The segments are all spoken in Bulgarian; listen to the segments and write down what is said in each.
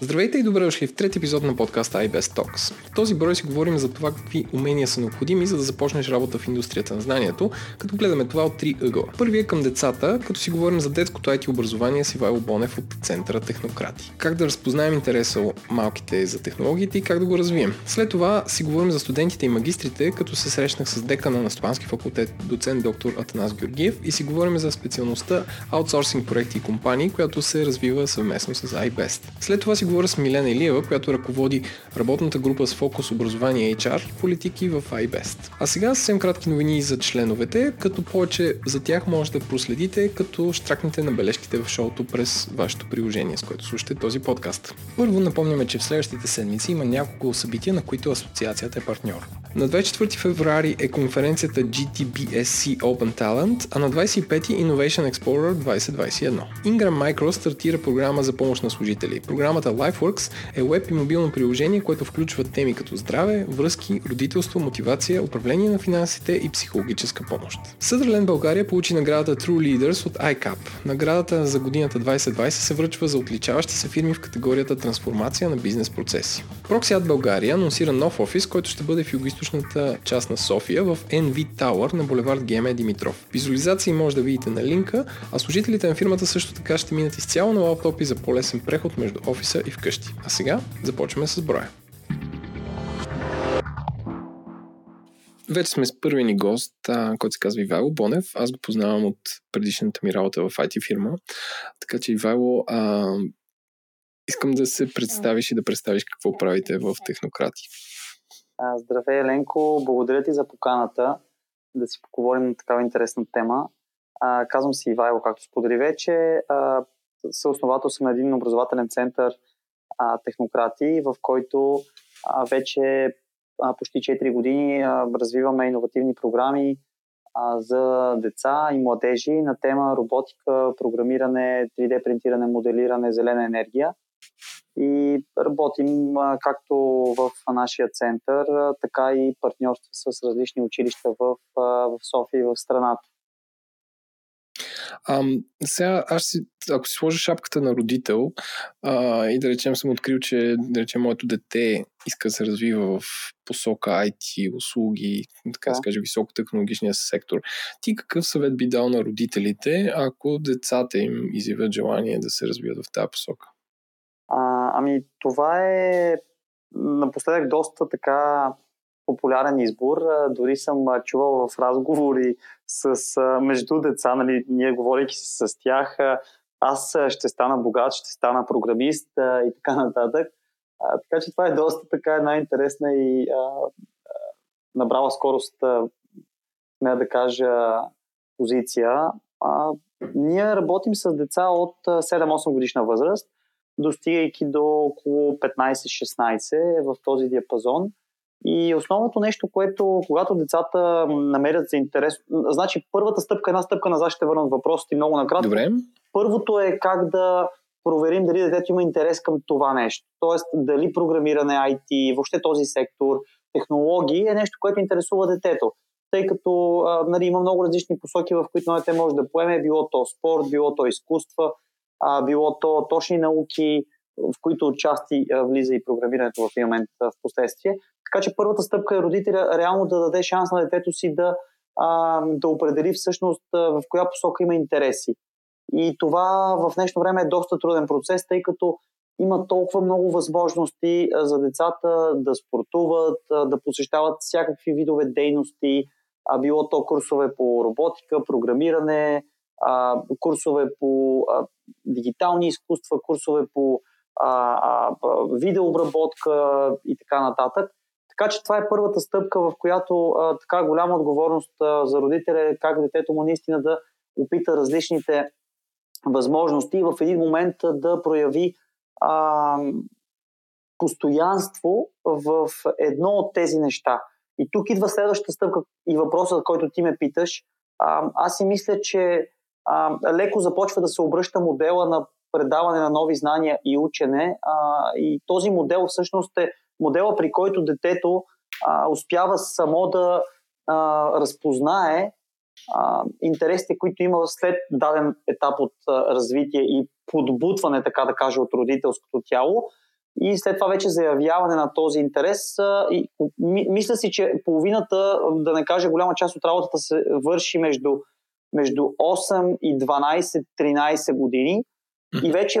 Здравейте и добре дошли в трети епизод на подкаста iBest Talks. В този брой си говорим за това какви умения са необходими, за да започнеш работа в индустрията на знанието, като гледаме това от три ъгъла. Първият е към децата, като си говорим за детското IT образование с Ивайло Бонев от центъра Технократи. Как да разпознаем интереса малките за технологиите и как да го развием. След това си говорим за студентите и магистрите, като се срещнах с декана на Стопански факултет, доцент доктор Атанас Георгиев, и си говорим за специалността аутсорсинг проекти и компании, която се развива съвместно с iBest. След това си говоря с Милена Илиева, която ръководи работната група с фокус образование и HR политики в iBest. А сега съвсем кратки новини за членовете, като повече за тях може да проследите, като штракнете на бележките в шоуто през вашето приложение, с което слушате този подкаст. Първо напомняме, че в следващите седмици има няколко събития, на които асоциацията е партньор. На 24 февруари е конференцията GTBSC Open Talent, а на 25 Innovation Explorer 2021. Ingram Micro стартира програма за помощ на служители. Програмата LifeWorks е веб и мобилно приложение, което включва теми като здраве, връзки, родителство, мотивация, управление на финансите и психологическа помощ. Съдрелен България получи наградата True Leaders от ICAP. Наградата за годината 2020 се връчва за отличаващи се фирми в категорията трансформация на бизнес процеси. Проксиат България анонсира нов офис, който ще бъде в югоизточната част на София в NV Tower на булевар Геме Димитров. Визуализации може да видите на линка, а служителите на фирмата също така ще минат изцяло на лаптопи за по-лесен преход между офиса и вкъщи. А сега започваме с броя. Вече сме с първи ни гост, който се казва Ивайло Бонев. Аз го познавам от предишната ми работа в IT фирма. Така че, Ивайло, искам да се представиш и да представиш какво правите в Технократи. Здравей, Еленко. Благодаря ти за поканата да си поговорим на такава интересна тема. Казвам си Ивайло, както сподели вече. Съосновател съм на един образователен център Технократи, в който вече почти 4 години развиваме иновативни програми за деца и младежи на тема роботика, програмиране, 3D принтиране, моделиране, зелена енергия. И работим както в нашия център, така и партньорства с различни училища в София и в страната. Сега, ако си сложа шапката на родител и да речем съм открил, че моето дете иска да се развива в посока IT, услуги, така да се каже, високотехнологичния сектор, ти какъв съвет би дал на родителите, ако децата им изявят желание да се развиват в тази посока? Ами това е напоследък доста така популярен избор. Дори съм чувал в разговори между деца, нали, ние говорейки с тях, аз ще стана богат, ще стана програмист и така нататък. Така че това е доста така една интересна и набрала скорост, не да кажа, позиция. Ние работим с деца от 7-8 годишна възраст, достигайки до около 15-16 в този диапазон. И основното нещо, което когато децата намерят за интерес, значи първата стъпка, една стъпка назад ще върнат въпросите много накратко. Добре. Първото е как да проверим дали детето има интерес към това нещо. Тоест дали програмиране, IT, въобще този сектор, технологии е нещо, което интересува детето. Тъй като има много различни посоки, в които дете може да поеме, било то спорт, било то изкуства, било то точни науки, в които отчасти влиза и програмирането в един момент в последствие. Така че първата стъпка е родителя реално да даде шанс на детето си да определи всъщност в коя посока има интереси. И това в днешно време е доста труден процес, тъй като има толкова много възможности за децата да спортуват, да посещават всякакви видове дейности, било то курсове по роботика, програмиране, курсове по дигитални изкуства, курсове по видеообработка и така нататък. Така че това е първата стъпка, в която така голяма отговорност за родителя е как детето му наистина да опита различните възможности и в един момент да прояви постоянство в едно от тези неща. И тук идва следващата стъпка и въпросът, който ти ме питаш. Аз си мисля, че леко започва да се обръща модела на предаване на нови знания и учене. И този модел всъщност е модела, при който детето успява само да разпознае интересите, които има след даден етап от развитие и подбутване, така да кажа, от родителското тяло, и след това вече заявяване на този интерес. И мисля си, че половината, да не кажа голяма част от работата се върши между 8 и 12-13 години и вече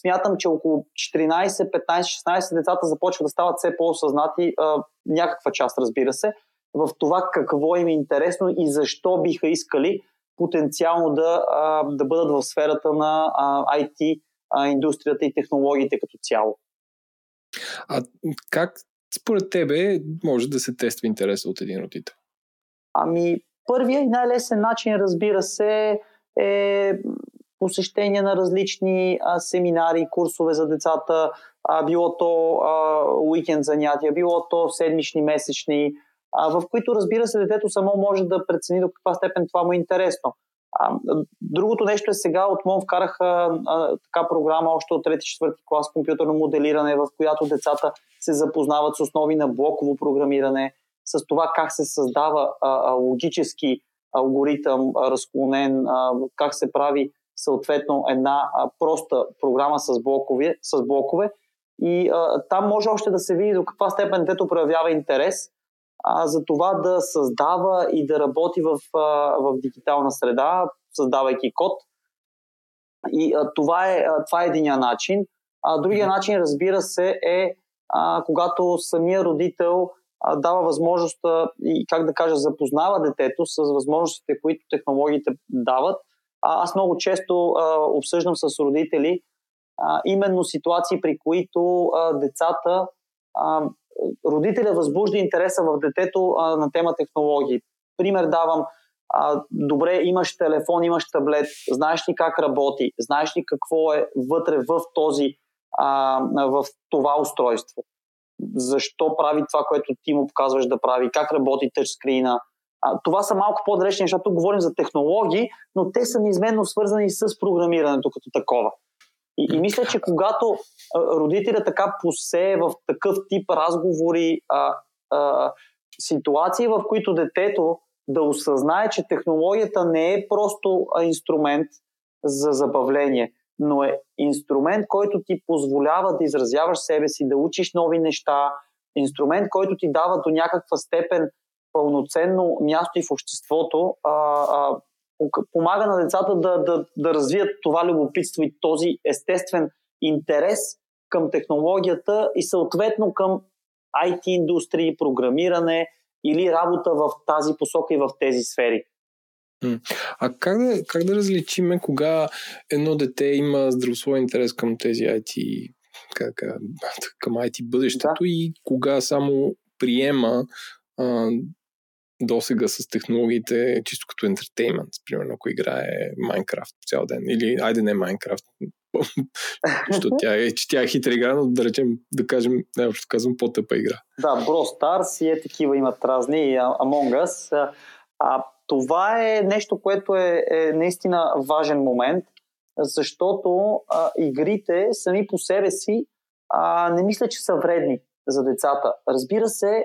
смятам, че около 14-15-16 децата започват да стават все по-осъзнати, някаква част, разбира се, в това какво им е интересно и защо биха искали потенциално да бъдат в сферата на IT индустрията и технологиите като цяло. А как според тебе може да се тества интереса от един родител? Първият и най-лесен начин, разбира се, е посещение на различни семинари, курсове за децата, било то уикенд занятия, било то седмични, месечни, в които, разбира се, детето само може да прецени до каква степен това му е интересно. Другото нещо е, сега от МОН вкараха така програма още от 3-4 клас, компютърно моделиране, в която децата се запознават с основи на блоково програмиране, с това как се създава логически алгоритъм, разклонен, как се прави съответно една проста програма с блокове. И там може още да се види до каква степен детето проявява интерес за това да създава и да работи в дигитална среда, създавайки код. И това е единия начин. Другия начин, разбира се, е когато самия родител дава възможност и, как да кажа, запознава детето с възможностите, които технологиите дават. Аз много често обсъждам с родители именно ситуации, при които децата... Родителя възбужда интереса в детето на тема технологии. Пример давам: добре, имаш телефон, имаш таблет, знаеш ли как работи, знаеш ли какво е вътре в това устройство, защо прави това, което ти му показваш да прави, как работи тъчскрина. Това са малко по-далечни неща, тук говорим за технологии, но те са неизменно свързани с програмирането като такова. И мисля, че когато родителя така посее в такъв тип разговори ситуации, в които детето да осъзнае, че технологията не е просто инструмент за забавление, но е инструмент, който ти позволява да изразяваш себе си, да учиш нови неща, инструмент, който ти дава до някаква степен пълноценно място и в обществото, помага на децата да развият това любопитство и този естествен интерес към технологията и съответно към IT индустрии, програмиране или работа в тази посока и в тези сфери. А как да различиме кога едно дете има здравословен интерес към тези IT, към IT бъдещето, да, и кога само приема досега с технологиите, чисто като ентертеймент, примерно, ако играе Майнкрафт цял ден, или айде не Майнкрафт, защото тя е хитра игра, но да кажем, най-общо казвам, по-тъпа игра. Да, Brawl Stars и такива имат разни, Among Us. Това е нещо, което е наистина важен момент, защото игрите сами по себе си не мисля, че са вредни за децата. Разбира се,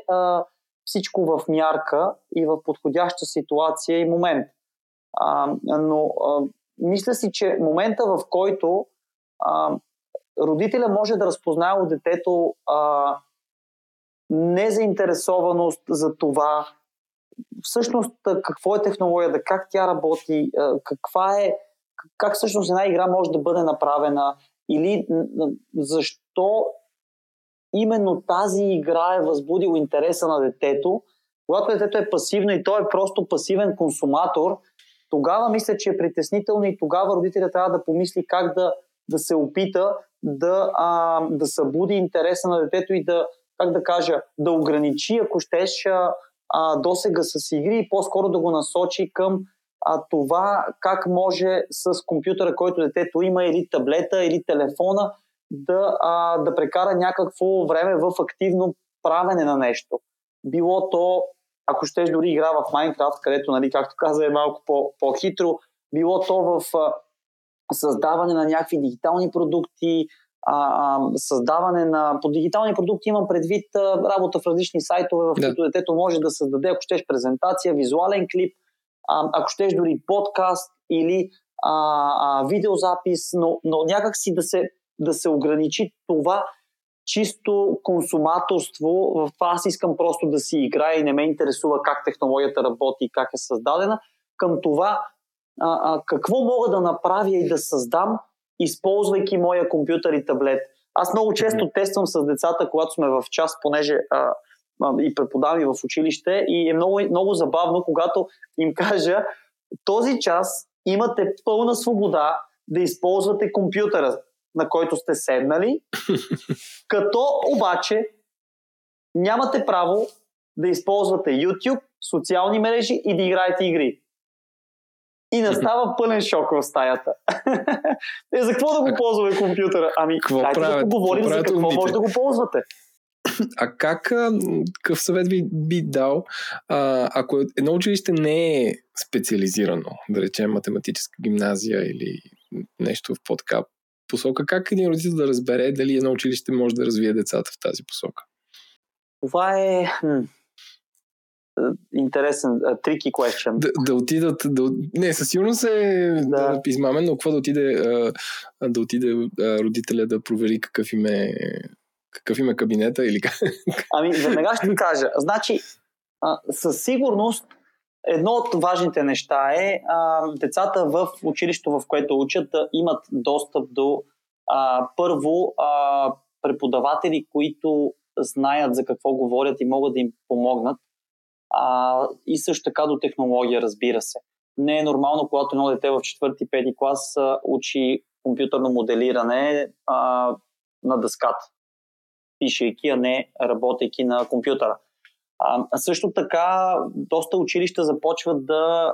всичко в мярка и в подходяща ситуация и момент. Но мисля си, че момента, в който родителя може да разпознае от детето незаинтересованост за това, всъщност какво е технологията, как тя работи, как всъщност една игра може да бъде направена или защо именно тази игра е възбудила интереса на детето. Когато детето е пасивно и той е просто пасивен консуматор, тогава мисля, че е притеснително и тогава родителя трябва да помисли как да се опита да събуди интереса на детето и да ограничи, ако щеш, досега с игри и по-скоро да го насочи към това как може с компютъра, който детето има, или таблета, или телефона, да прекара някакво време в активно правене на нещо. Било то, ако щеш, дори игра в Майнкрафт, където, както каза, е малко по-хитро, било то в създаване на някакви дигитални продукти, по дигитални продукти имам предвид работа в различни сайтове, в които детето може да създаде, ако щеш, презентация, визуален клип, ако щеш, дори подкаст или видеозапис, но някак си да се ограничи това чисто консуматорство, в това аз искам просто да си играя и не ме интересува как технологията работи и как е създадена, към това какво мога да направя и да създам, използвайки моя компютър и таблет. Аз много често тествам с децата, когато сме в час, понеже и преподавам и в училище, и е много, много забавно, когато им кажа: този час имате пълна свобода да използвате компютъра, на който сте седнали, като обаче нямате право да използвате YouTube, социални мрежи и да играете игри. И настава пълен шок в стаята. За какво да го ползваме компютъра? Ами, хайде да поговорим за какво умните може да го ползвате. А какъв съвет би дал, ако едно училище не е специализирано, да речем математическа гимназия или нещо в подкап посока, как един родител да разбере дали едно училище може да развие децата в тази посока? Това е интересен tricky question. Да отидат... Не, със сигурност е измамен, но какво да отиде родителя да провери какъв им е кабинета или как? Ами, веднага ще кажа. Значи, със сигурност едно от важните неща е децата в училището, в което учат, да имат достъп до първо преподаватели, които знаят за какво говорят и могат да им помогнат. И също така до технология, разбира се. Не е нормално, когато едно дете в 4-5 клас учи компютърно моделиране на дъската, пишейки, а не работейки на компютъра. Също така, доста училища започват да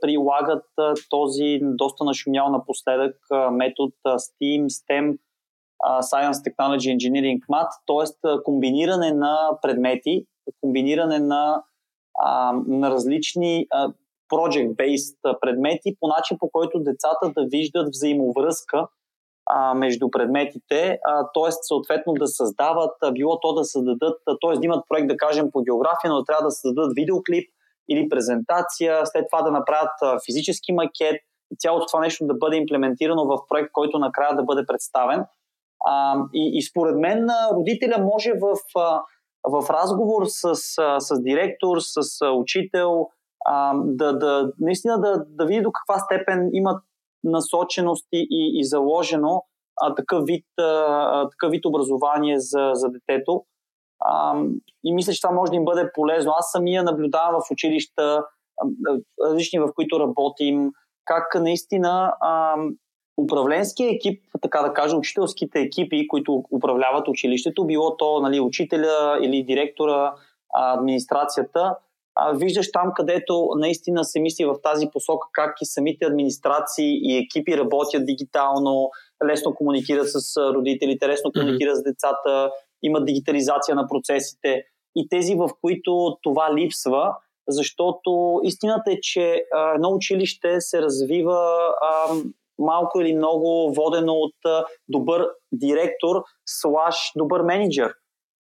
прилагат този доста нашумял напоследък метод STEAM, STEM, Science, Technology, Engineering, Math, т.е. комбиниране на предмети, комбиниране на различни project-based предмети по начин, по който децата да виждат взаимовръзка между предметите, т.е. съответно да създават, било то да създадат, т.е. да имат проект, да кажем, по география, но трябва да създадат видеоклип или презентация, след това да направят физически макет и цялото това нещо да бъде имплементирано в проект, който накрая да бъде представен. И според мен родителя може в разговор с директор, с учител, наистина да види до каква степен имат насоченост и заложено такъв вид образование за детето. И мисля, че това може да им бъде полезно. Аз самия наблюдавам в училища, различни в които работим, как наистина управленския екип, така да кажа, учителските екипи, които управляват училището, било то учителя или директора, администрацията, виждаш там, където наистина се мисли в тази посока, как и самите администрации и екипи работят дигитално, лесно комуникират с родителите, лесно комуникират с децата, имат дигитализация на процесите и тези, в които това липсва, защото истината е, че едно училище се развива малко или много водено от добър директор / добър менеджер.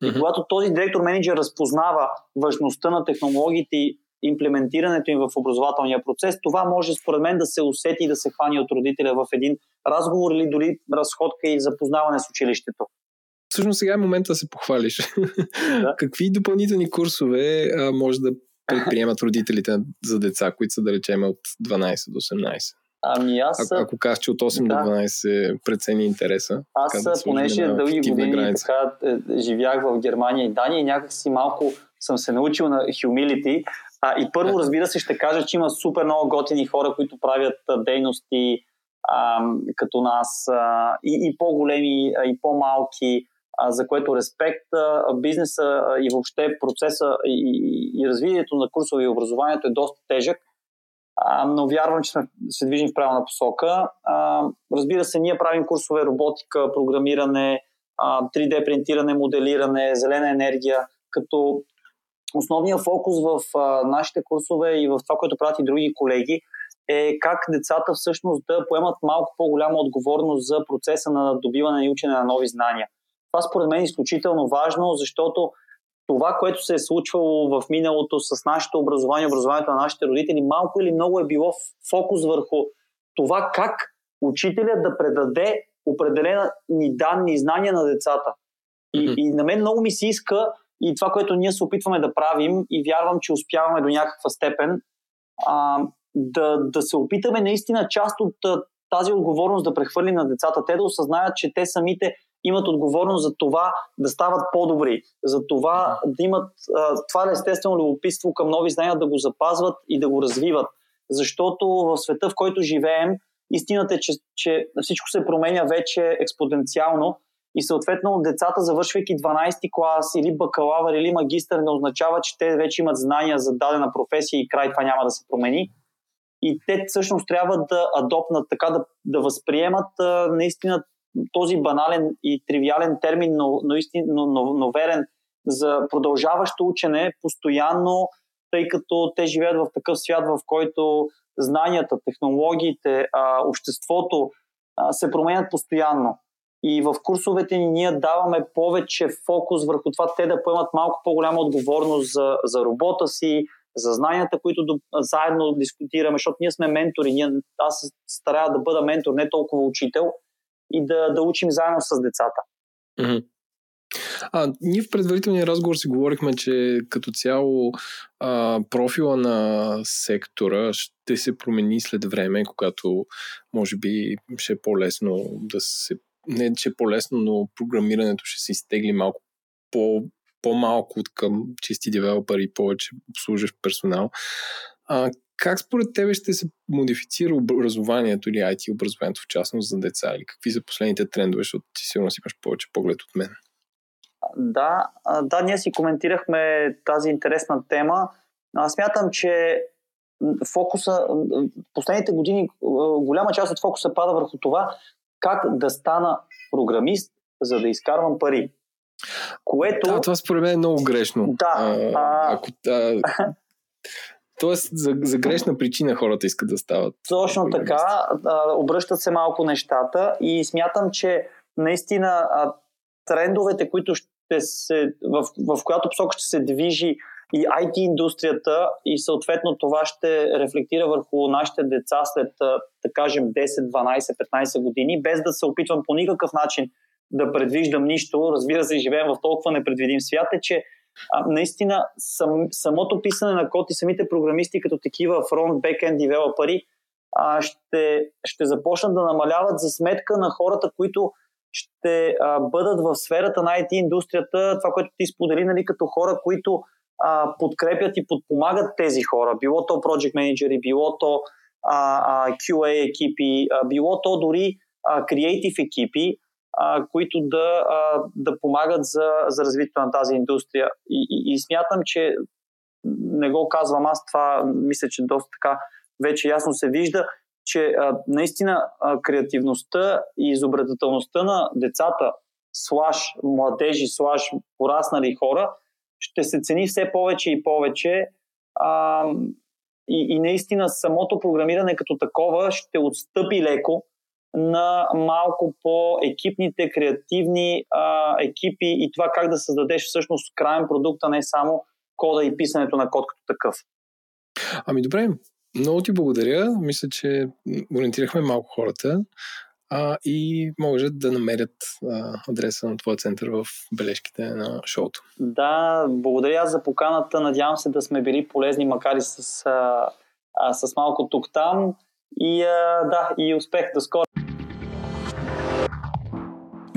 И когато този директор-менеджер разпознава важността на технологиите и имплементирането им в образователния процес, това може според мен да се усети и да се хвани от родителя в един разговор или дори разходка и запознаване с училището. Всъщност сега е момента да се похвалиш. Да. Какви допълнителни курсове може да предприемат родителите за деца, които са да речем от 12 до 18? Ами аз... Ако кажеш, че от 8 до 12 прецени интереса. Аз, понеже дълги години така живях в Германия и Дания и някакси малко съм се научил на humility. И първо, разбира се, ще кажа, че има супер много готини хора, които правят дейности като нас, и по-големи, и по-малки, за което респект. Бизнеса и въобще процеса и развитието на курсове и образованието е доста тежък. Но вярвам, че се движим в правилна посока. Разбира се, ние правим курсове роботика, програмиране, 3D принтиране, моделиране, зелена енергия, като основният фокус в нашите курсове и в това, което правят и други колеги, е как децата всъщност да поемат малко по-голяма отговорност за процеса на добиване и учене на нови знания. Това според мен е изключително важно, защото това, което се е случвало в миналото с нашето образование, образованието на нашите родители, малко или много е било фокус върху това как учителят да предаде определени данни и знания на децата. И на мен много ми се иска и това, което ние се опитваме да правим, и вярвам, че успяваме до някаква степен, да се опитаме наистина част от тази отговорност да прехвърлим на децата. Те да осъзнаят, че те самите имат отговорност за това да стават по-добри, за това да имат това естествено любопитство към нови знания, да го запазват и да го развиват. Защото в света, в който живеем, истината е, че всичко се променя вече експоненциално и съответно децата, завършвайки 12-ти клас или бакалавър или магистър, не означава, че те вече имат знания за дадена професия и край това няма да се промени. И те всъщност трябва да адопнат, така да възприемат наистина този банален и тривиален термин, но верен за продължаващо учене постоянно, тъй като те живеят в такъв свят, в който знанията, технологиите, обществото се променят постоянно. И в курсовете ни ние даваме повече фокус върху това те да поемат малко по-голяма отговорност за работа си, за знанията, които заедно дискутираме, защото ние сме ментори. Аз се старая да бъда ментор, не толкова учител, и да учим заедно с децата. Mm-hmm. Ние в предварителния разговор си говорихме, че като цяло профила на сектора ще се промени след време, когато може би ще е по-лесно не че е по-лесно, но програмирането ще се изтегли малко по-малко от към чисти девелопър и повече обслужващ персонал. Как според тебе ще се модифицира образованието или IT образованието в частност за деца? Или какви са последните трендове, защото ти сигурно си имаш повече поглед от мен? Да, ние си коментирахме тази интересна тема. Аз смятам, че фокуса, последните години голяма част от фокуса пада върху това как да стана програмист, за да изкарвам пари. Което... Да, това според мен е много грешно. Тоест, за грешна причина хората искат да стават. Точно така, обръщат се малко нещата и смятам, че наистина трендовете, които в която посока ще се движи и IT индустрията, и съответно това ще рефлектира върху нашите деца след, да кажем, 10, 12, 15 години, без да се опитвам по никакъв начин да предвиждам нищо. Разбира се, живеем в толкова непредвидим свят, е, че наистина самото писане на код и самите програмисти като такива front, back-end девелопери ще започнат да намаляват за сметка на хората, които ще бъдат в сферата на IT индустрията, това, което ти сподели, нали, като хора, които подкрепят и подпомагат тези хора. Било то project менеджери, било то QA екипи, било то дори creative екипи, които да помагат за развитието на тази индустрия. И смятам, че не го казвам аз, това мисля, че доста така вече ясно се вижда, че наистина креативността и изобретателността на децата, младежи, пораснали хора, ще се цени все повече и повече. И наистина самото програмиране като такова ще отстъпи леко на малко по-екипните, креативни екипи и това как да създадеш всъщност крайен продукт, а не само кода и писането на код като такъв. Добре, много ти благодаря. Мисля, че ориентирахме малко хората и може да намерят адреса на твоя център в бележките на шоуто. Да, благодаря за поканата. Надявам се да сме били полезни, макар и с малко тук-там. И успех до скоро!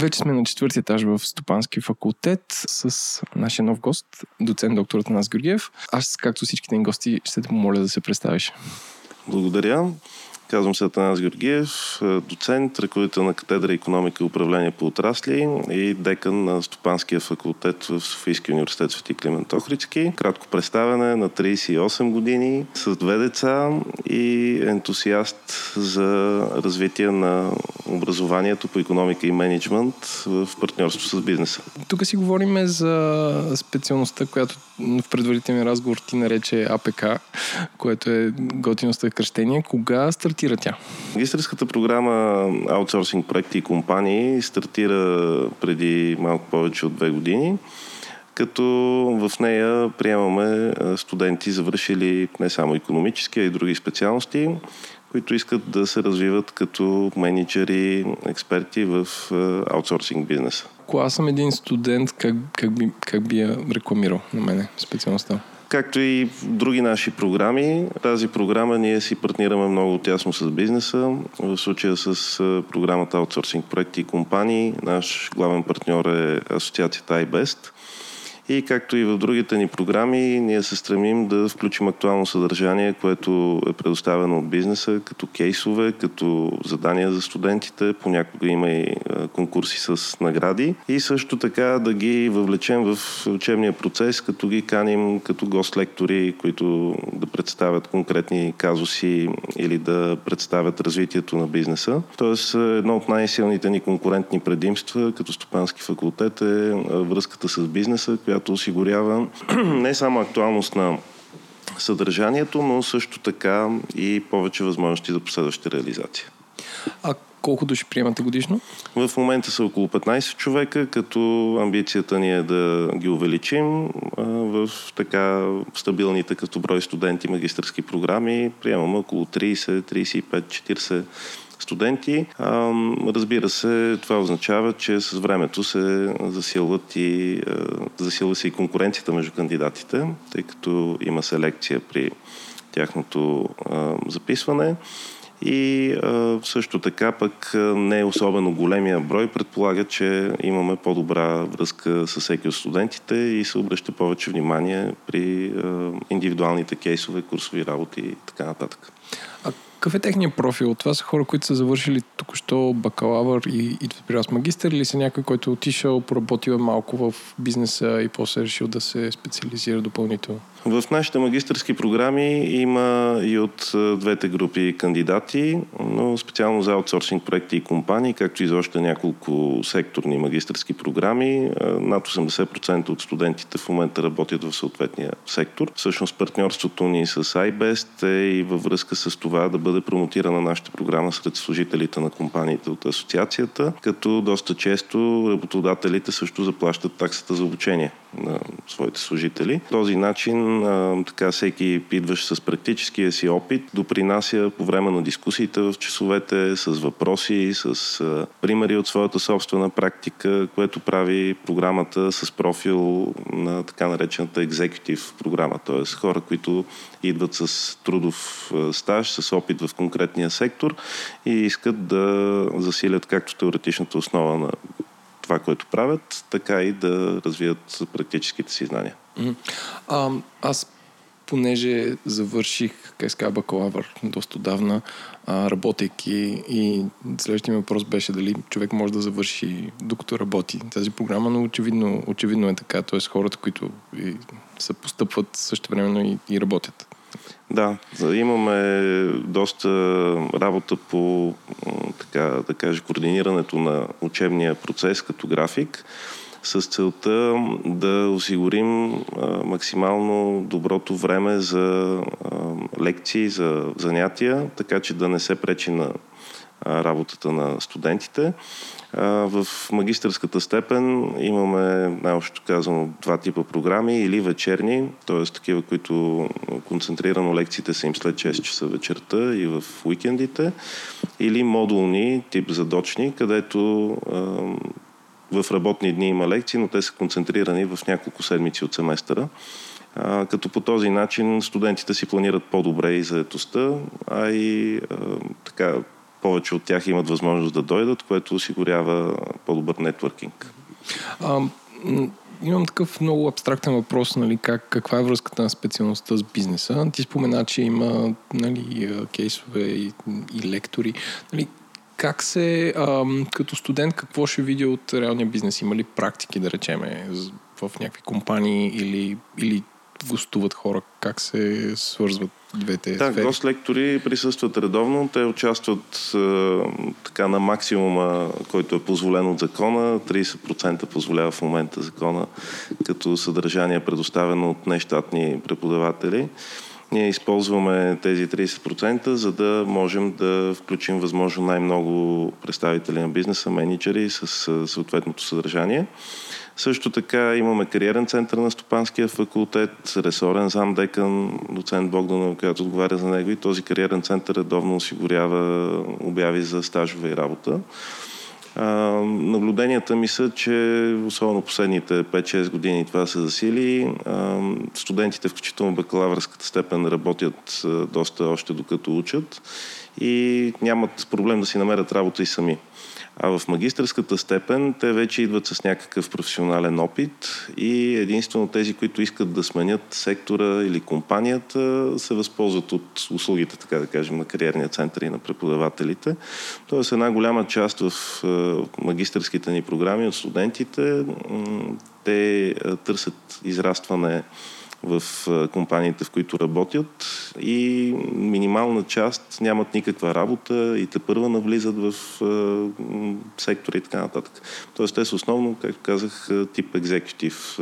Вече сме на четвърти етаж в Стопански факултет с нашия нов гост, доцент доктор Атанас Георгиев. Аз, както всичките ни гости, ще те помоля да се представиш. Благодаря. Казвам се Атанас Георгиев, доцент, ръководител на катедра Икономика и управление по отрасли и декан на Стопанския факултет в Софийски университет „Св. Климент Охрицки“. Кратко представяне: на 38 години, с 2 деца и ентусиаст за развитие на образованието по икономика и менеджмент в партньорство с бизнеса. Тук си говорим за специалността, която в предварителния разговор ти нарече АПК, което е готиността кръщение. Кога стартира тя? Магистърската програма аутсорсинг проекти и компании стартира преди малко повече от 2 години, като в нея приемаме студенти, завършили не само икономически, а и други специалности, които искат да се развиват като менеджери, експерти в аутсорсинг бизнеса. Ако аз съм един студент, как би я рекламирал на мене специалността? Както и други наши програми, тази програма ние си партнираме много тясно с бизнеса. В случая с програмата Outsourcing проекти и компании, наш главен партньор е асоциацията iBest. И както и в другите ни програми, ние се стремим да включим актуално съдържание, което е предоставено от бизнеса, като кейсове, като задания за студентите, понякога има и конкурси с награди. И също така да ги въвлечем в учебния процес, като ги каним като гост-лектори, които да представят конкретни казуси или да представят развитието на бизнеса. Тоест, едно от най-силните ни конкурентни предимства като Стопански факултет е връзката с бизнеса, която осигурява не само актуалност на съдържанието, но също така и повече възможности за последваща реализация. А колко души приемате годишно? В момента са около 15 човека, като амбицията ни е да ги увеличим. В така стабилните като брой студенти магистърски програми приемаме около 30, 35, 40 студенти. Разбира се, това означава, че с времето се засилва се и конкуренцията между кандидатите, тъй като има селекция при тяхното записване. И също така пък не особено големия брой предполага, че имаме по-добра връзка с всеки от студентите и се обръща повече внимание при индивидуалните кейсове, курсови работи и така нататък. А какъв е техният профил? Това са хора, които са завършили току-що бакалавър и при вас магистър, или са някой, който отишъл, поработил малко в бизнеса и после решил да се специализира допълнително? В нашите магистърски програми има и от двете групи кандидати, но специално за аутсорсинг проекти и компании, както и за още няколко секторни магистърски програми. Над 80% от студентите в момента работят в съответния сектор. Всъщност партньорството ни с iBest е и във връзка с това да бъде промотирана нашата програма сред служителите на компаниите от асоциацията, като доста често работодателите също заплащат таксата за обучение на своите служители. По този начин така всеки идващ с практическия си опит допринася по време на дискусиите в часовете с въпроси, с примери от своята собствена практика, което прави програмата с профил на така наречената екзекютив програма, т.е. хора, които идват с трудов стаж, с опит в конкретния сектор и искат да засилят както теоретичната основа на това, което правят, така и да развият практическите си знания. Аз, понеже завърших бакалавър доста давна, работейки, и следващия ми въпрос беше дали човек може да завърши докато работи тази програма, но очевидно е така, т.е. хората, които се постъпват същевременно и работят. Да, имаме доста работа по, така да кажа, координирането на учебния процес като график, с целта да осигурим максимално доброто време за лекции, за занятия, така че да не се пречи на работата на студентите. В магистърската степен имаме, най-общо казано, два типа програми: или вечерни, т.е. такива, които концентрирано лекциите са им след 6 часа вечерта и в уикендите, или модулни, тип задочни, където в работни дни има лекции, но те са концентрирани в няколко седмици от семестъра, като по този начин студентите си планират по-добре и заетостта, а и така повече от тях имат възможност да дойдат, което осигурява по-добър нетворкинг. Имам такъв много абстрактен въпрос, нали, каква е връзката на специалността с бизнеса. Ти спомена, че има, нали, кейсове и лектори. Нали, как се, като студент, какво ще видя от реалния бизнес? Има ли практики, да речеме, в някакви компании или гостуват хора? Как се свързват двете сфери? Да, гост-лектори присъстват редовно. Те участват така на максимума, който е позволен от закона. 30% позволява в момента закона като съдържание, предоставено от нещатни преподаватели. Ние използваме тези 30%, за да можем да включим възможно най-много представители на бизнеса, мениджъри с съответното съдържание. Също така имаме кариерен център на Стопанския факултет, ресорен замдекан, доцент Богданов, която отговаря за него, и този кариерен център редовно осигурява обяви за стажове и работа. Наблюденията ми са, че особено последните 5-6 години това се засили. Студентите, включително бакалавърската степен, работят доста още докато учат и нямат проблем да си намерят работа и сами. А в магистърската степен те вече идват с някакъв професионален опит и единствено тези, които искат да сменят сектора или компанията, се възползват от услугите, така да кажем, на кариерния център и на преподавателите. Тоест една голяма част в магистърските ни програми от студентите, те търсят израстване в компаниите, в които работят, и минимална част нямат никаква работа и тепърва навлизат в сектора и така нататък. Тоест те са основно, както казах, тип екзекютив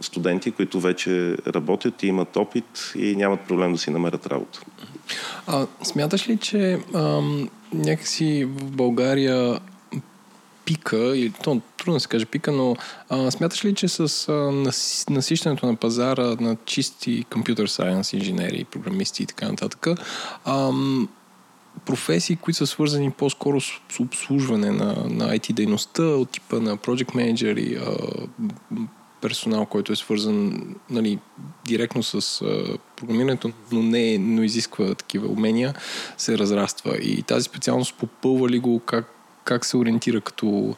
студенти, които вече работят и имат опит и нямат проблем да си намерят работа. Смяташ ли, че някакси в България пика, или то трудно да се каже пика, но смяташ ли, че с насищането на пазара на чисти компютър сайенс инженери, програмисти и така нататък, професии, които са свързани по-скоро с обслужване на IT дейността от типа на project manager и персонал, който е свързан, нали, директно с програмирането, но изисква такива умения, се разраства, и тази специалност попълва ли го, как се ориентира като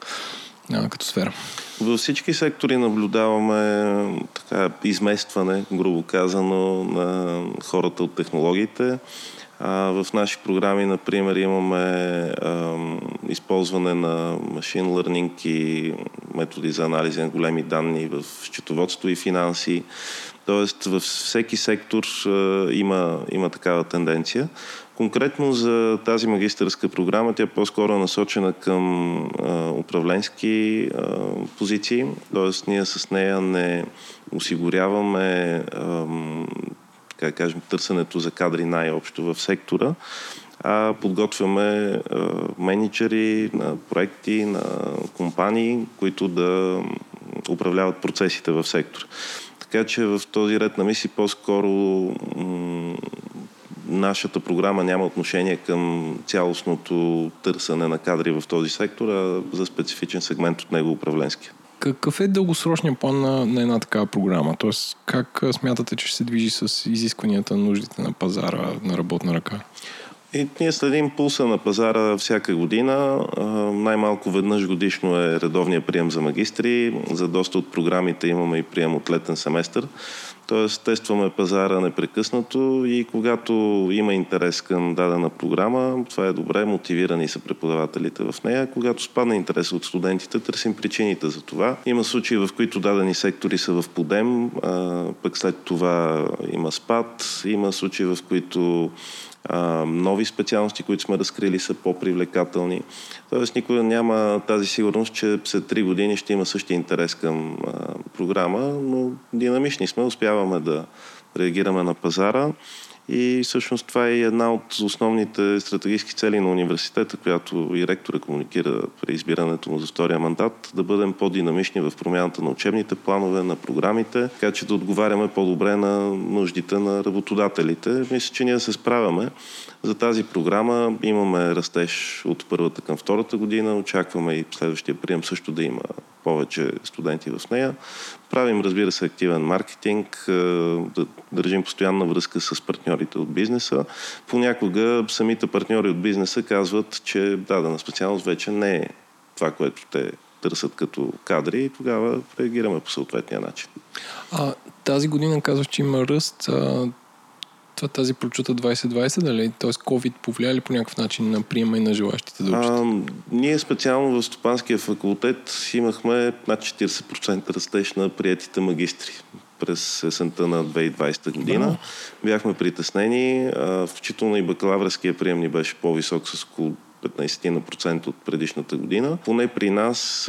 сфера? Във всички сектори наблюдаваме така изместване, грубо казано, на хората от технологиите. В наши програми, например, имаме използване на машин лърнинг и методи за анализи на големи данни в счетоводство и финанси. Тоест във всеки сектор има такава тенденция. Конкретно за тази магистърска програма, тя по-скоро е насочена към управленски позиции, т.е. ние с нея не осигуряваме така кажем, търсенето за кадри най-общо в сектора, а подготвяме менеджери на проекти, на компании, които да управляват процесите в сектора. Така че в този ред на мисли по-скоро нашата програма няма отношение към цялостното търсене на кадри в този сектор, а за специфичен сегмент от него управленски. Какъв е дългосрочният план на една такава програма? Тоест, как смятате, че ще се движи с изискванията на нуждите на пазара на работна ръка? И ние следим пулса на пазара всяка година. Най-малко веднъж годишно е редовният прием за магистри. За доста от програмите имаме и прием от летен семестър. Тоест тестваме пазара непрекъснато и когато има интерес към дадена програма, това е добре, мотивирани са преподавателите в нея. Когато спадне интерес от студентите, търсим причините за това. Има случаи, в които дадени сектори са в подем, пък след това има спад. Има случаи, в които нови специалности, които сме разкрили, са по-привлекателни. Тоест никога няма тази сигурност, че след 3 години ще има същия интерес към програма, но динамични сме, успяваме да реагираме на пазара и всъщност това е една от основните стратегически цели на университета, която и ректора комуникира при избирането му за втория мандат, да бъдем по-динамични в промяната на учебните планове, на програмите, така че да отговаряме по-добре на нуждите на работодателите. Мисля, че ние се справяме. За тази програма имаме растеж от първата към втората година, очакваме и следващия прием също да има повече студенти в нея. Правим, разбира се, активен маркетинг, да държим постоянна връзка с партньорите от бизнеса. Понякога самите партньори от бизнеса казват, че дадена специалност вече не е това, което те търсят като кадри, и тогава реагираме по съответния начин. Тази година казваш, че има ръст. Тази прочута 2020, дали? Т.е. COVID повлия ли по някакъв начин на приема и на желащите да учат? Ние специално в Стопанския факултет имахме над 40% растеж на приетите магистри през есента на 2020 година. Да. Бяхме притеснени, включително и бакалавърския прием ни беше по-висок с около 15% от предишната година. Поне при нас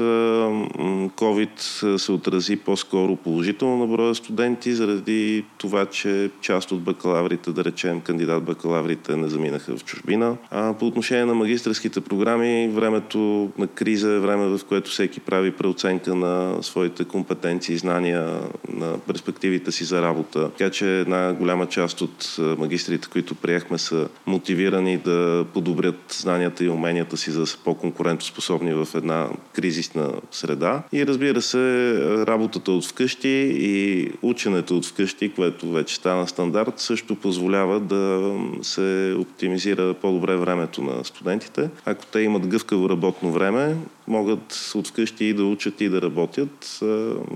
COVID се отрази по-скоро положително на броя студенти, заради това, че част от бакалаврите, да речем кандидат-бакалаврите, не заминаха в чужбина. А по отношение на магистърските програми, времето на криза е време, в което всеки прави преоценка на своите компетенции, знания, на перспективите си за работа. Така че една голяма част от магистрите, които приехме, са мотивирани да подобрят знанията и уменията си, за да са по-конкурентоспособни в една кризисна среда. И разбира се, работата от вкъщи и ученето от вкъщи, което вече стана стандарт, също позволява да се оптимизира по-добре времето на студентите. Ако те имат гъвкаво работно време, могат от вкъщи и да учат и да работят,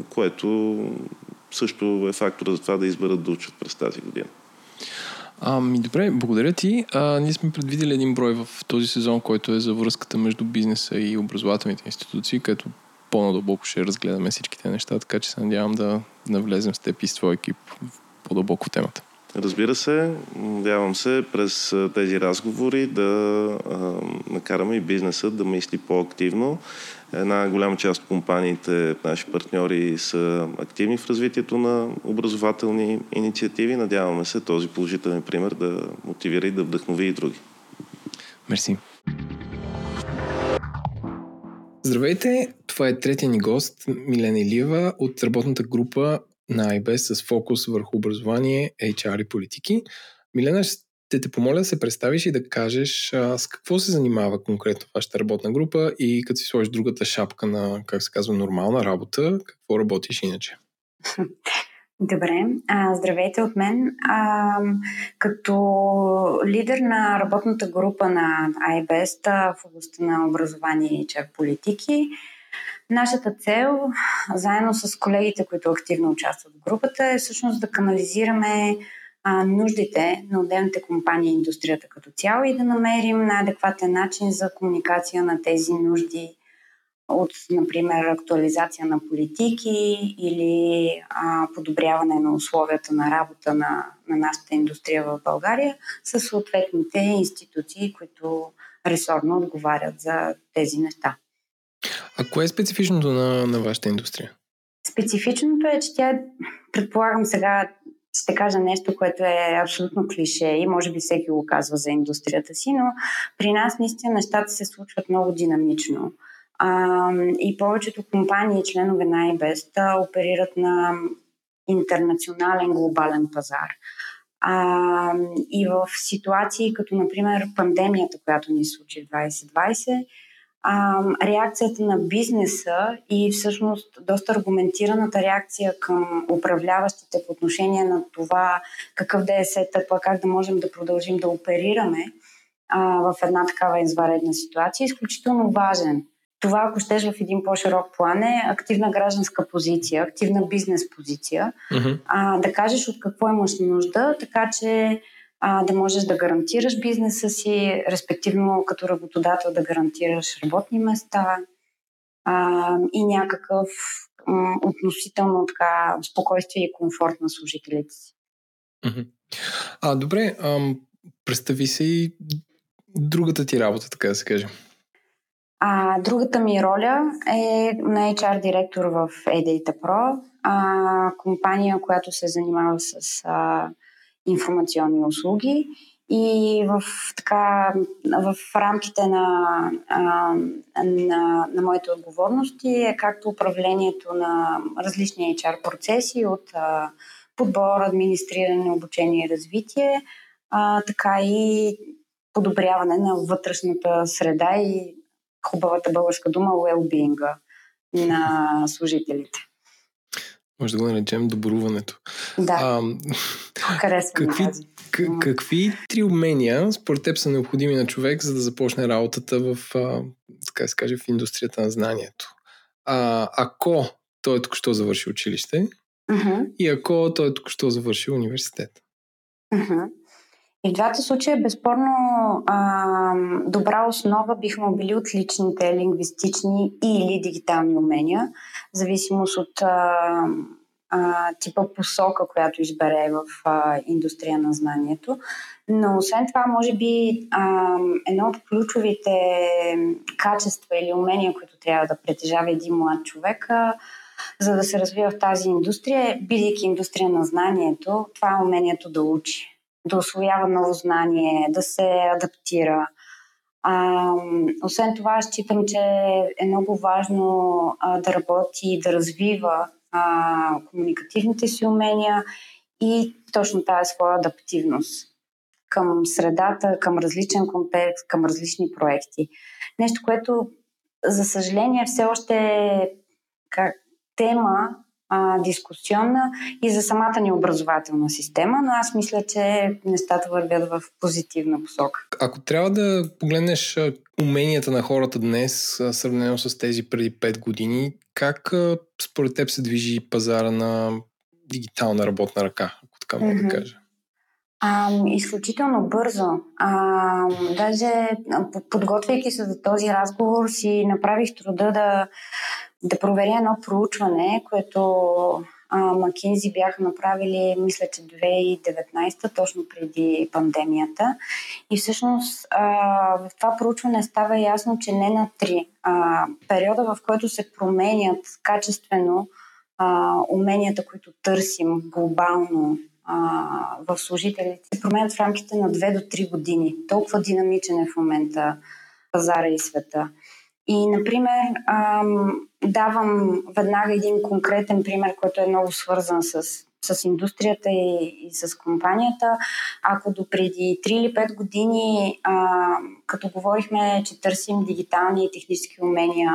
което също е фактор за това да изберат да учат през тази година. Добре, благодаря ти. Ние сме предвидели един брой в този сезон, който е за връзката между бизнеса и образователните институции, където по-надълбоко ще разгледаме всичките неща, така че се надявам да навлезем с теб и с твой екип по-дълбоко в темата. Разбира се, надявам се през тези разговори да накараме и бизнеса да мисли по-активно. Една голяма част от компаниите, наши партньори, са активни в развитието на образователни инициативи. Надяваме се този положителен пример да мотивира и да вдъхнови и други. Мерси. Здравейте, това е третия ни гост, Милена Илиева от работната група на iBest с фокус върху образование, HR и политики. Милена, ще те помоля да се представиш и да кажеш с какво се занимава конкретно вашата работна група и като си сложиш другата шапка на, как се казва, нормална работа, какво работиш иначе? Добре, здравейте от мен. Като лидер на работната група на iBest в областта на образование и HR политики, нашата цел, заедно с колегите, които активно участват в групата, е всъщност да канализираме нуждите на отделните компании и индустрията като цяло и да намерим най-адекватен начин за комуникация на тези нужди от, например, актуализация на политики или подобряване на условията на работа на нашата индустрия в България със съответните институции, които ресорно отговарят за тези неща. А кое е специфичното на вашата индустрия? Специфичното е, че тя, предполагам сега, ще кажа нещо, което е абсолютно клише и може би всеки го казва за индустрията си, но при нас наистина нещата се случват много динамично. И повечето компании, членове на iBest, оперират на интернационален глобален пазар. И в ситуации като, например, пандемията, която ни случи в 2020, реакцията на бизнеса и всъщност доста аргументираната реакция към управляващите по отношение на това какъв да е сетъпа, как да можем да продължим да оперираме в една такава извънредна ситуация, е изключително важен. Това, ако щеш в един по-широк план, е активна гражданска позиция, активна бизнес позиция, да кажеш от какво имаш нужда, така че да можеш да гарантираш бизнеса си, респективно като работодател да гарантираш работни места и някакъв относително така спокойствие и комфорт на служителите си. Добре, представи се и другата ти работа, така да се каже. Другата ми роля е на HR директор в E-Data Pro, компания, която се занимава с информационни услуги и в рамките на моите отговорности е както управлението на различни HR процеси от подбор, администриране, обучение и развитие, така и подобряване на вътрешната среда и хубавата българска дума well-being-а на служителите. Може да го наречем добруването. Да, харесвам тази. Какви три умения според теб са необходими на човек, за да започне работата в, така се каже, в индустрията на знанието? Ако той току-що завърши училище и ако той току-що завърши университет? И в двата случая, безспорно, добра основа биха му били отличните лингвистични или дигитални умения, в зависимост от типа посока, която избере в индустрия на знанието. Но освен това, може би едно от ключовите качества или умения, които трябва да притежава един млад човек, за да се развива в тази индустрия, бидейки индустрия на знанието, това е умението да учи, да освоява ново знание, да се адаптира. Освен това, считам, че е много важно да работи и да развива комуникативните си умения и точно тази своя адаптивност към средата, към различен контекст, към различни проекти. Нещо, което, за съжаление, все още е тема дискусионна и за самата ни образователна система, но аз мисля, че нещата вървят в позитивна посока. Ако трябва да погледнеш уменията на хората днес, сравнено с тези преди 5 години, как според теб се движи пазара на дигитална работна ръка, ако така мога да кажа? Изключително бързо. Даже подготвяйки се за този разговор, си направих труда да проверя едно проучване, което Макинзи бяха направили, мисля, че 2019, точно преди пандемията. И всъщност в това проучване става ясно, че не на 3. Периода, в който се променят качествено уменията, които търсим глобално в служителите, се променят в рамките на 2 до 3 години. Толкова динамичен е в момента пазара и света. И, например, давам веднага един конкретен пример, който е много свързан с индустрията и с компанията. Ако допреди 3 или 5 години, като говорихме, че търсим дигитални и технически умения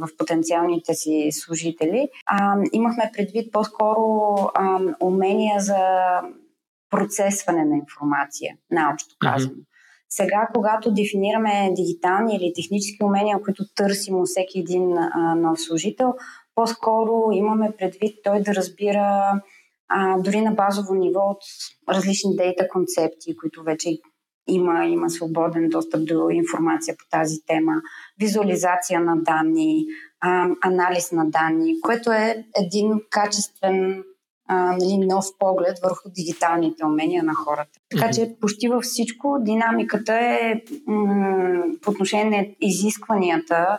в потенциалните си служители, имахме предвид по-скоро умения за процесване на информация, наобщо казано. Сега, когато дефинираме дигитални или технически умения, които търсим у всеки един нов служител, по-скоро имаме предвид той да разбира дори на базово ниво от различни дейта концепти, които вече има свободен достъп до информация по тази тема, визуализация на данни, анализ на данни, което е един качествен нов поглед върху дигиталните умения на хората. Така че почти във всичко динамиката е по отношение на изискванията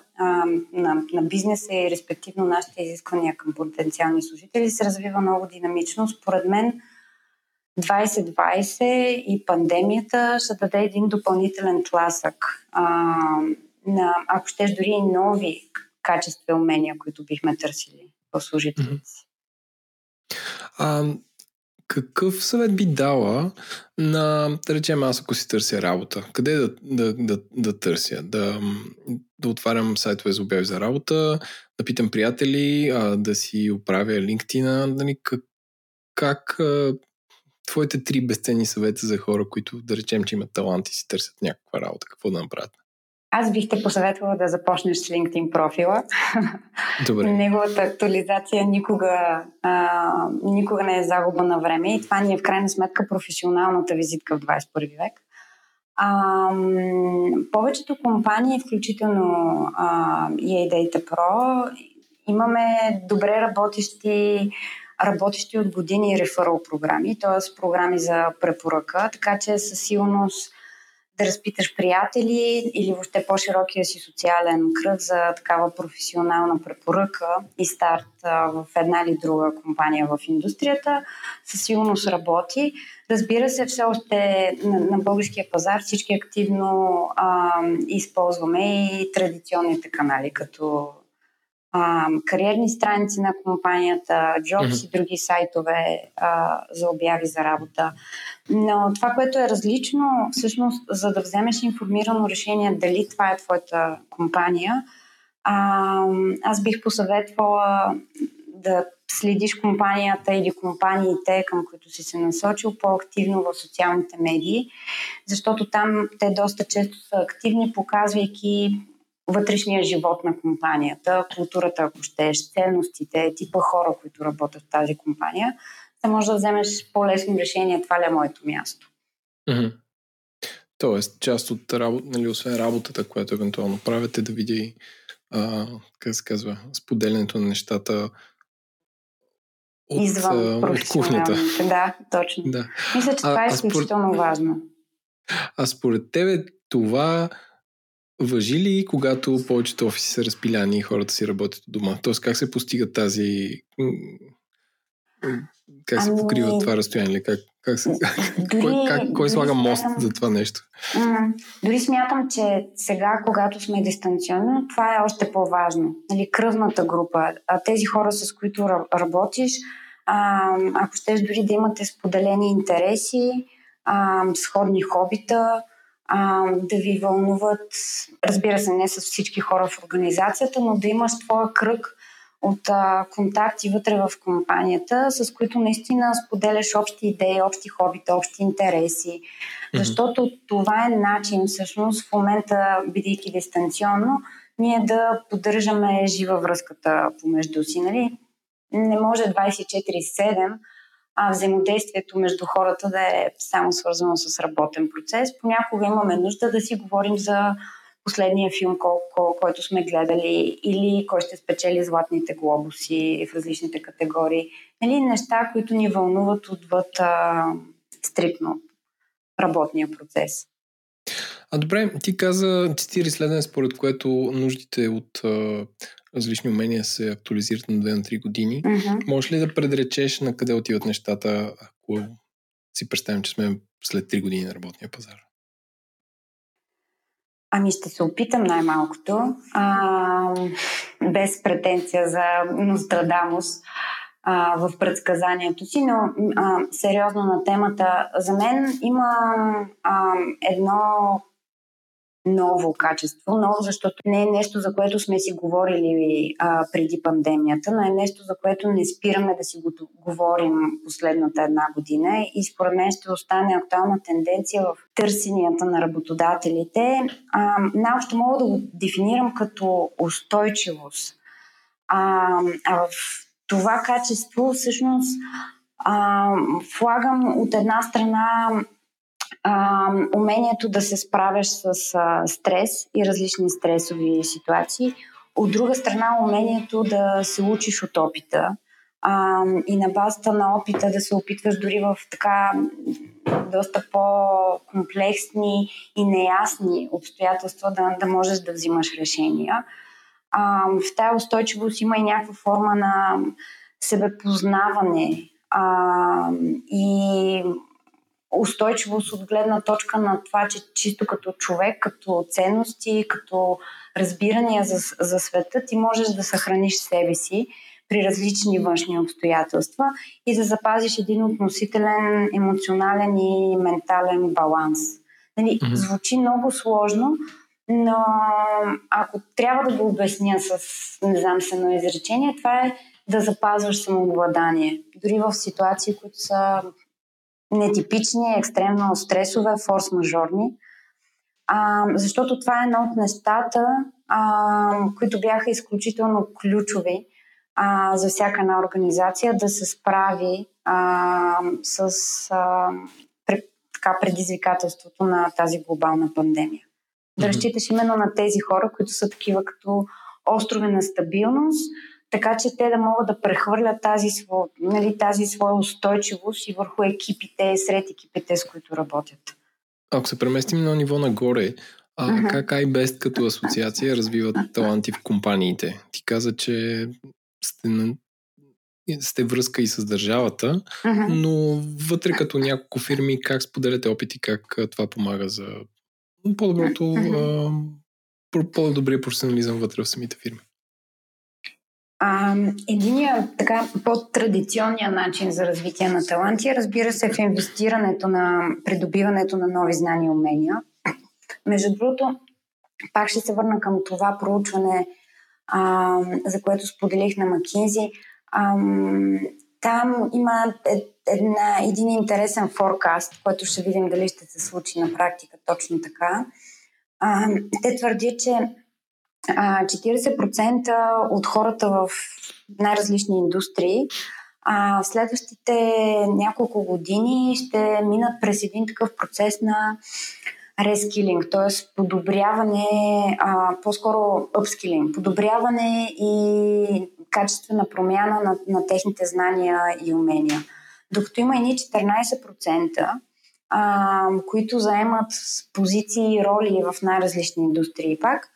на бизнеса и респективно нашите изисквания към потенциални служители се развива много динамично. Според мен 2020 и пандемията ще даде един допълнителен тласък ако щеш дори и нови качества и умения, които бихме търсили в служителите си. Какъв съвет би дала на, да речем, аз ако си търся работа? Къде да търся? Да отварям сайтове за обяви за работа, да питам приятели, да си оправя LinkedIn, нали, как твоите 3 безценни съвета за хора, които, да речем, че имат талант и си търсят някаква работа, какво да направят? Аз бих те посъветвала да започнеш с LinkedIn профила. Добре. Неговата актуализация никога не е загуба на време и това ни е в крайна сметка професионалната визитка в 21 век. Повечето компании, включително E-Data Pro, имаме добре работещи от години реферал програми, т.е. програми за препоръка, така че със сигурност да разпиташ приятели или въобще по-широкия си социален кръг за такава професионална препоръка и старт в една или друга компания в индустрията, със сигурност работи. Разбира се, все още на българския пазар всички активно използваме и традиционните канали, като кариерни страници на компанията, Jobs и други сайтове за обяви за работа. Но това, което е различно, всъщност, за да вземеш информирано решение дали това е твоята компания, аз бих посъветвала да следиш компанията или компаниите, към които си се насочил, по-активно в социалните медии, защото там те доста често са активни, показвайки вътрешния живот на компанията, културата, ако щеш, ценностите, типа хора, които работят в тази компания, да можеш да вземеш по-лесно решение, това ли е моето място. Тоест, част от работа, освен работата, която евентуално правят, е да видя и как се казва, споделянето на нещата от кухнята. Да, точно. Да. Мисля, че това е изключително важно. А според тебе това важи ли, когато повечето офиси са разпиляни и хората си работят от дома? Тоест, как се постига тази... Как се покрива това разстояние? Кой слага мост за това нещо? Дори смятам, че сега, когато сме дистанционни, това е още по-важно. Нали, кръвната група, тези хора, с които работиш, ако щеш дори да имате споделени интереси, сходни хобита, да ви вълнуват, разбира се, не с всички хора в организацията, но да имаш твоя кръг от контакти вътре в компанията, с които наистина споделяш общи идеи, общи хобита, общи интереси. Mm-hmm. Защото това е начин, всъщност, в момента, бидейки дистанционно, ние да поддържаме жива връзката помежду си. Нали? Не може 24/7 взаимодействието между хората да е само свързано с работен процес. Понякога имаме нужда да си говорим за последния филм, който сме гледали, или кой ще спечели златните глобуси в различните категории. Или неща, които ни вълнуват отвъд стриктно работния процес. А добре, ти каза, цитири изследване, според което нуждите от различни умения се актуализират на 2-3 години. Mm-hmm. Можеш ли да предречеш на къде отиват нещата, ако си представим, че сме след 3 години на работния пазар? Ами ще се опитам най-малкото, без претенция за Нострадамус в предсказанието си, но сериозно на темата. За мен има едно ново качество, ново, защото не е нещо, за което сме си говорили преди пандемията, но е нещо, за което не спираме да си го говорим последната една година и според мен ще остане актуална тенденция в търсенията на работодателите. Наобщо мога да го дефинирам като устойчивост. А в това качество всъщност влагам от една страна умението да се справяш с стрес и различни стресови ситуации. От друга страна, умението да се учиш от опита и на базата на опита да се опитваш дори в така доста по-комплексни и неясни обстоятелства да можеш да взимаш решения. В тая устойчивост има и някаква форма на себепознаване и устойчивост от гледна точка на това, че чисто като човек, като ценности, като разбирания за света, ти можеш да съхраниш себе си при различни външни обстоятелства и да запазиш един относителен емоционален и ментален баланс. Нали, звучи много сложно, но ако трябва да го обясня с, не знам, с едно изречение, това е да запазваш самообладание. Дори в ситуации, които са нетипични, екстремно стресове, форс-мажорни. Защото това е едно от нещата, които бяха изключително ключови за всяка една организация да се справи с предизвикателството на тази глобална пандемия. Да разчиташ именно на тези хора, които са такива като острови на стабилност, така че те да могат да прехвърлят тази своя устойчивост и върху екипите, сред екипите, с които работят. Ако се преместим на ниво нагоре, как iBest като асоциация развиват таланти в компаниите? Ти каза, че сте връзка и с държавата, но вътре като няколко фирми, как споделяте опит и как това помага за по-добрия професионализъм вътре в самите фирми? Единият така по-традиционният начин за развитие на таланти, разбира се, в инвестирането на придобиването на нови знания и умения. Между другото, пак ще се върна към това проучване, за което споделих на Макинзи. Там има един интересен форкаст, който ще видим дали ще се случи на практика точно така. Те твърдят, че 40% от хората в най-различни индустрии в следващите няколко години ще минат през един такъв процес на рескилинг, т.е. подобряване, по-скоро апскилинг, подобряване и качествена промяна на техните знания и умения. Докато има едни 14%, които заемат позиции и роли в най-различни индустрии пак,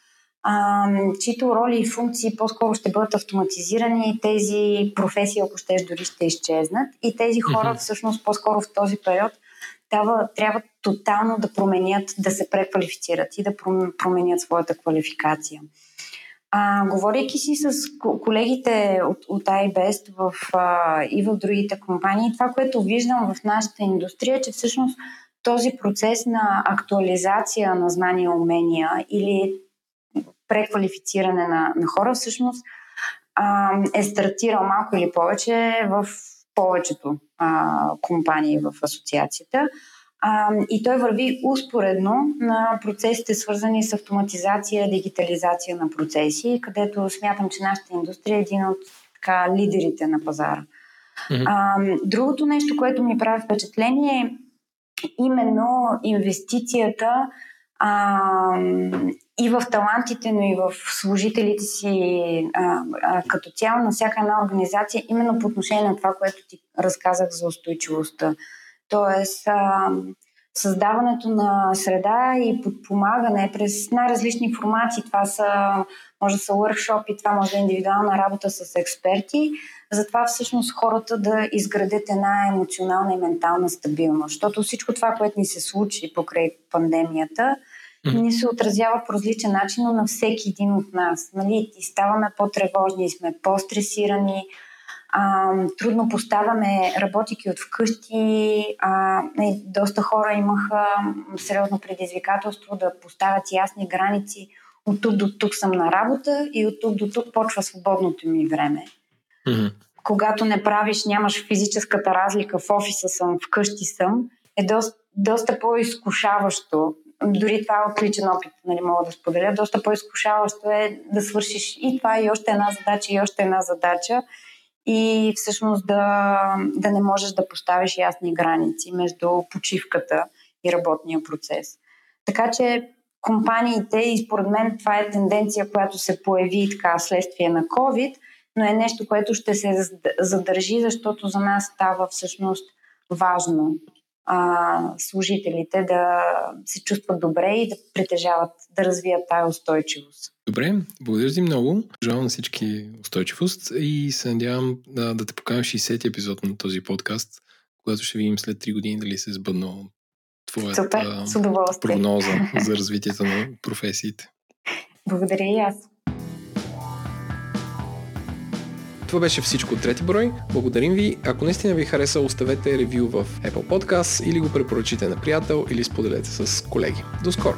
чието роли и функции по-скоро ще бъдат автоматизирани, тези професии, ако щеш, дори ще изчезнат. И тези хора всъщност по-скоро в този период трябва тотално да променят, да се преквалифицират и да променят своята квалификация. Говорейки си с колегите от iBest и в другите компании, това, което виждам в нашата индустрия, че всъщност този процес на актуализация на знания и умения или преквалифициране на хора всъщност е стартирал малко или повече в повечето компании в асоциацията. И той върви успоредно на процесите, свързани с автоматизация, дигитализация на процеси, където смятам, че нашата индустрия е един от лидерите на пазара. Другото нещо, което ми прави впечатление, е именно инвестицията и в талантите, но и в служителите си като цяло на всяка една организация, именно по отношение на това, което ти разказах за устойчивостта. Тоест, създаването на среда и подпомагане през най-различни формати. Това може да са уъркшопи, това може да е индивидуална работа с експерти. Затова всъщност хората да изградят една емоционална и ментална стабилност. Защото всичко това, което ни се случи покрай пандемията, ни се отразява по различен начин, но на всеки един от нас. Нали? И ставаме по-тревожни, сме по-стресирани, трудно поставяме, работейки от вкъщи. Доста хора имаха сериозно предизвикателство да поставят ясни граници. От тук до тук съм на работа и от тук до тук почва свободното ми време. Когато не правиш, нямаш физическата разлика, в офиса съм, вкъщи съм, е доста по-изкушаващо. Дори това е отличен опит, нали, мога да споделя. Доста по-изкушаващо е да свършиш и това, и още една задача, и още една задача. И всъщност да не можеш да поставиш ясни граници между почивката и работния процес. Така че компаниите, и според мен това е тенденция, която се появи така следствие на COVID, но е нещо, което ще се задържи, защото за нас става всъщност важно служителите да се чувстват добре и да притежават, да развият тая устойчивост. Добре, благодаря ти много. Желавам на всички устойчивост и се надявам да те покажем 60-ти епизод на този подкаст, когато ще видим след 3 години дали се сбъдна твоята прогноза за развитието на професиите. Благодаря и аз. Това беше всичко от трети брой. Благодарим ви. Ако наистина ви хареса, оставете ревю в Apple Podcast или го препоръчите на приятел или споделете с колеги. До скоро!